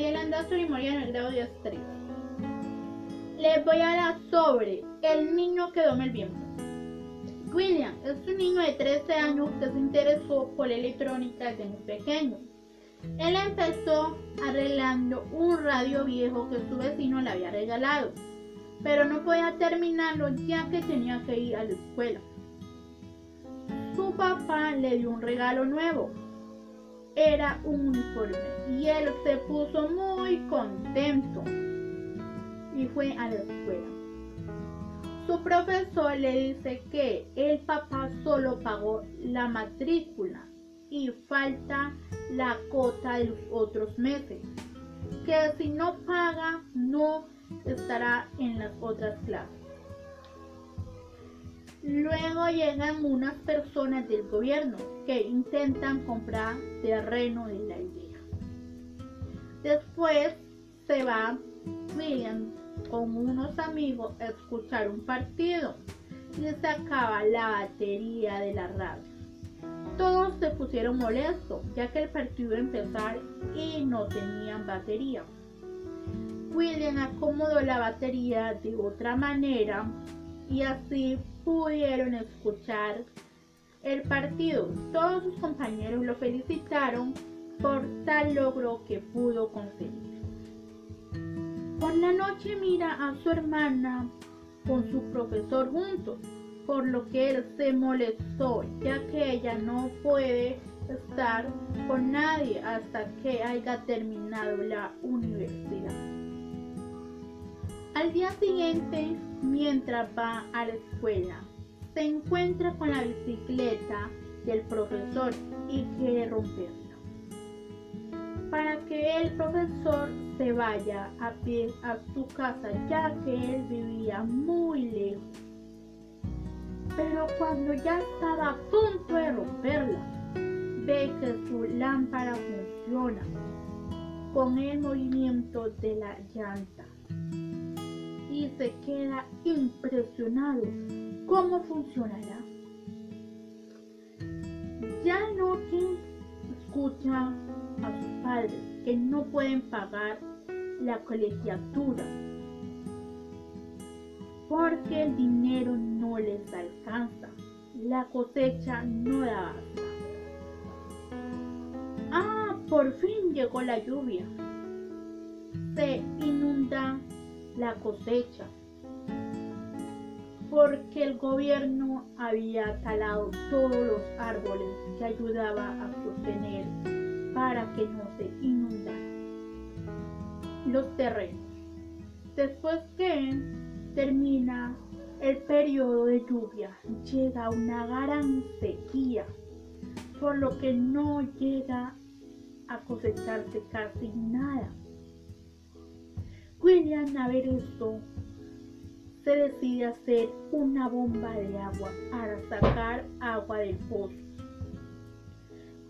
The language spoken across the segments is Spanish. Mariela Andázur y Moría en el grado 3. Les voy a hablar sobre el niño que duerme el viento. William es un niño de 13 años que se interesó por la electrónica desde muy pequeño. Él empezó arreglando un radio viejo que su vecino le había regalado, pero no podía terminarlo ya que tenía que ir a la escuela. Su papá le dio un regalo nuevo, era un uniforme, y él se puso muy contento y fue a la escuela. Su profesor le dice que el papá solo pagó la matrícula y falta la cuota de los otros meses, que si no paga no estará en las otras clases. Luego llegan unas personas del gobierno que intentan comprar terreno de la aldea. Después se va William con unos amigos a escuchar un partido. Les acaba la batería de la radio. Todos se pusieron molestos ya que el partido iba a empezar y no tenían batería. William acomodó la batería de otra manera y así pudieron escuchar el partido. Todos sus compañeros lo felicitaron por tal logro que pudo conseguir. Por la noche mira a su hermana con su profesor juntos, por lo que él se molestó ya que ella no puede estar con nadie hasta que haya terminado la universidad. Al día siguiente, mientras va a la escuela, se encuentra con la bicicleta del profesor y quiere romperla. Para que el profesor se vaya a pie a su casa, ya que él vivía muy lejos. Pero cuando ya estaba a punto de romperla, ve que su lámpara funciona con el movimiento de la llanta. Y se queda impresionado. ¿Cómo funcionará? Ya no escucha a sus padres que no pueden pagar la colegiatura porque el dinero no les alcanza, la cosecha no la basta. Por fin llegó la lluvia, se inunda la cosecha, porque el gobierno había talado todos los árboles que ayudaba a sostener para que no se inundaran los terrenos. Después que termina el periodo de lluvia, llega una gran sequía, por lo que no llega a cosecharse casi nada. William, a ver esto, se decide hacer una bomba de agua para sacar agua del pozo,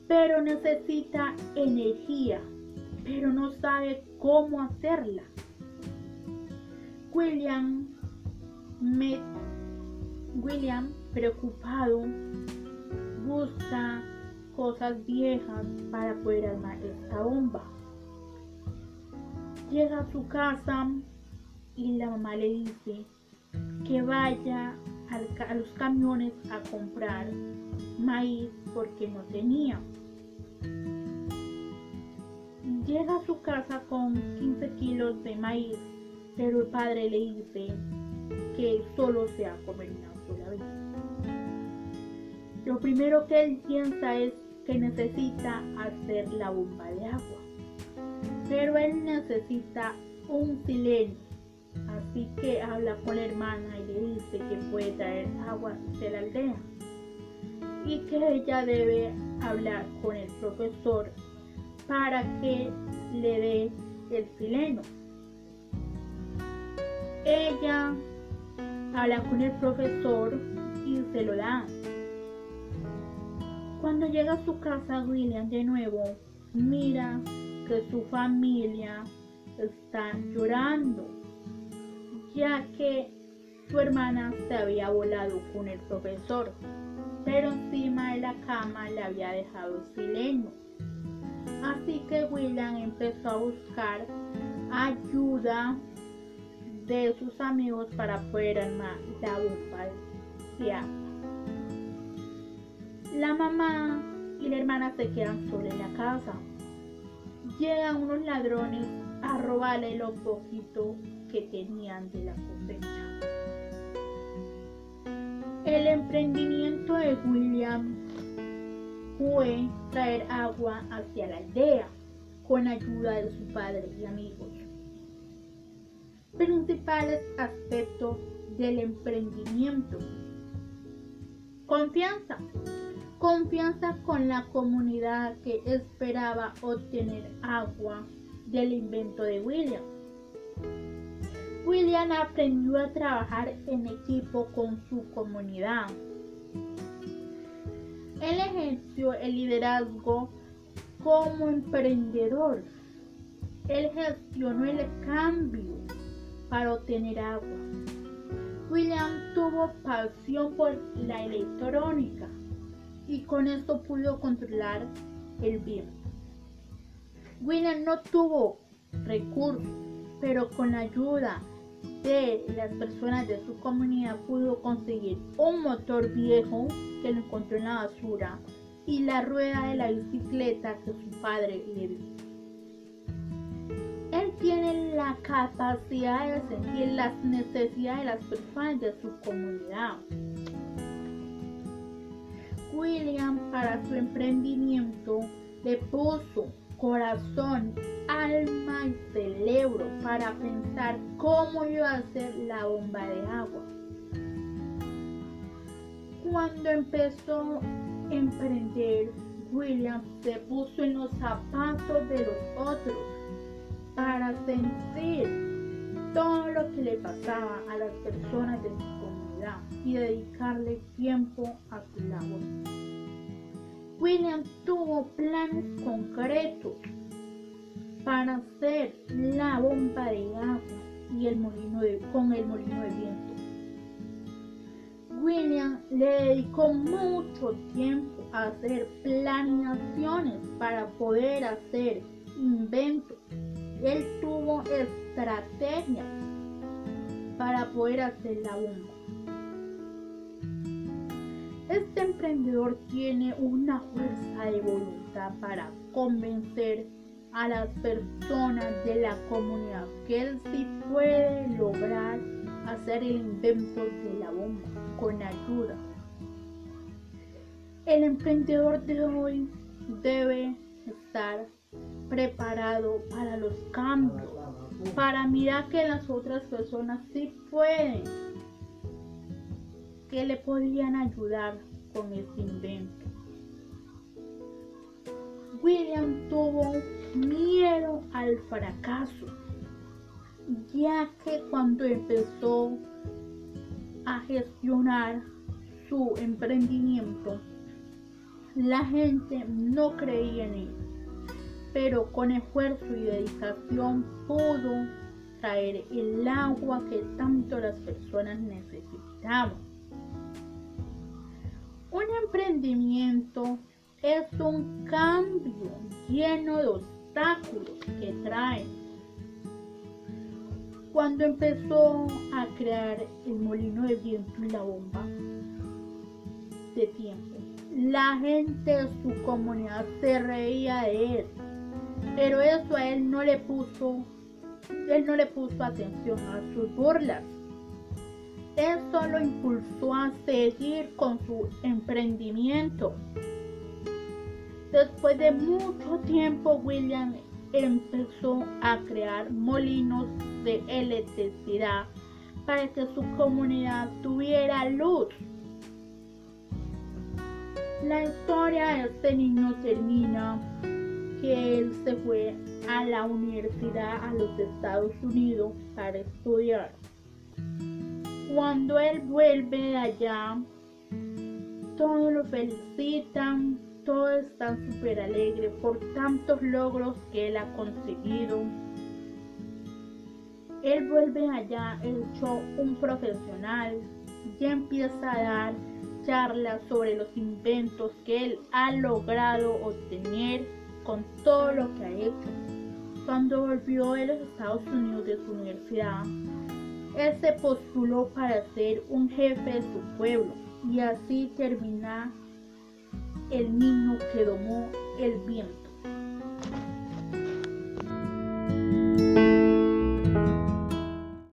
pero necesita energía, pero no sabe cómo hacerla. William, preocupado, busca cosas viejas para poder armar esta bomba. Llega a su casa y la mamá le dice que vaya a los camiones a comprar maíz porque no tenía. Llega a su casa con 15 kilos de maíz, pero el padre le dice que solo se va a comer una sola vez. Lo primero que él piensa es que necesita hacer la bomba de agua. Pero él necesita un silencio, así que habla con la hermana y le dice que puede traer agua de la aldea y que ella debe hablar con el profesor para que le dé el sileno. Ella habla con el profesor y se lo da. Cuando llega a su casa, William de nuevo mira que su familia está llorando, ya que su hermana se había volado con el profesor, pero encima de la cama le había dejado silencio. Así que William empezó a buscar ayuda de sus amigos para poder armar la bufandería. La mamá y la hermana se quedan solas en la casa. Llegan unos ladrones a robarle lo poquito que tenían de la cosecha. El emprendimiento de William fue traer agua hacia la aldea con ayuda de sus padres y amigos. Principales aspectos del emprendimiento: confianza. Confianza con la comunidad que esperaba obtener agua del invento de William. William aprendió a trabajar en equipo con su comunidad. Él ejerció el liderazgo como emprendedor. Él gestionó el cambio para obtener agua. William tuvo pasión por la electrónica y con esto pudo controlar el virus. William no tuvo recursos, pero con la ayuda de las personas de su comunidad pudo conseguir un motor viejo que lo encontró en la basura y la rueda de la bicicleta que su padre le dio. Él tiene la capacidad de sentir las necesidades de las personas de su comunidad. William, para su emprendimiento, le puso corazón, alma y cerebro para pensar cómo iba a ser la bomba de agua. Cuando empezó a emprender, William se puso en los zapatos de los otros para sentir todo lo que le pasaba a las personas de su comunidad y dedicarle tiempo a su labor. William tuvo planes concretos para hacer la bomba de agua y con el molino de viento. William le dedicó mucho tiempo a hacer planeaciones para poder hacer inventos. Él tuvo estrategias para poder hacer la bomba. Este emprendedor tiene una fuerza de voluntad para convencer a las personas de la comunidad que él sí puede lograr hacer el invento de la bomba con ayuda. El emprendedor de hoy debe estar preparado para los cambios, para mirar que las otras personas sí pueden, que le podían ayudar con este invento. William tuvo miedo al fracaso, ya que cuando empezó a gestionar su emprendimiento, la gente no creía en él, pero con esfuerzo y dedicación pudo traer el agua que tanto las personas necesitaban. Un emprendimiento es un cambio lleno de obstáculos que trae. Cuando empezó a crear el molino de viento y la bomba de tiempo, la gente de su comunidad se reía de él, pero eso a él no le puso atención a sus burlas. Eso lo impulsó a seguir con su emprendimiento. Después de mucho tiempo, William empezó a crear molinos de electricidad para que su comunidad tuviera luz. La historia de este niño termina que él se fue a la universidad a los Estados Unidos para estudiar. Cuando él vuelve de allá, todos lo felicitan, todos están súper alegres por tantos logros que él ha conseguido. Él vuelve allá hecho un profesional, ya empieza a dar charlas sobre los inventos que él ha logrado obtener con todo lo que ha hecho. Cuando volvió de los Estados Unidos de su universidad, él se postuló para ser un jefe de su pueblo y así termina el niño que domó el viento.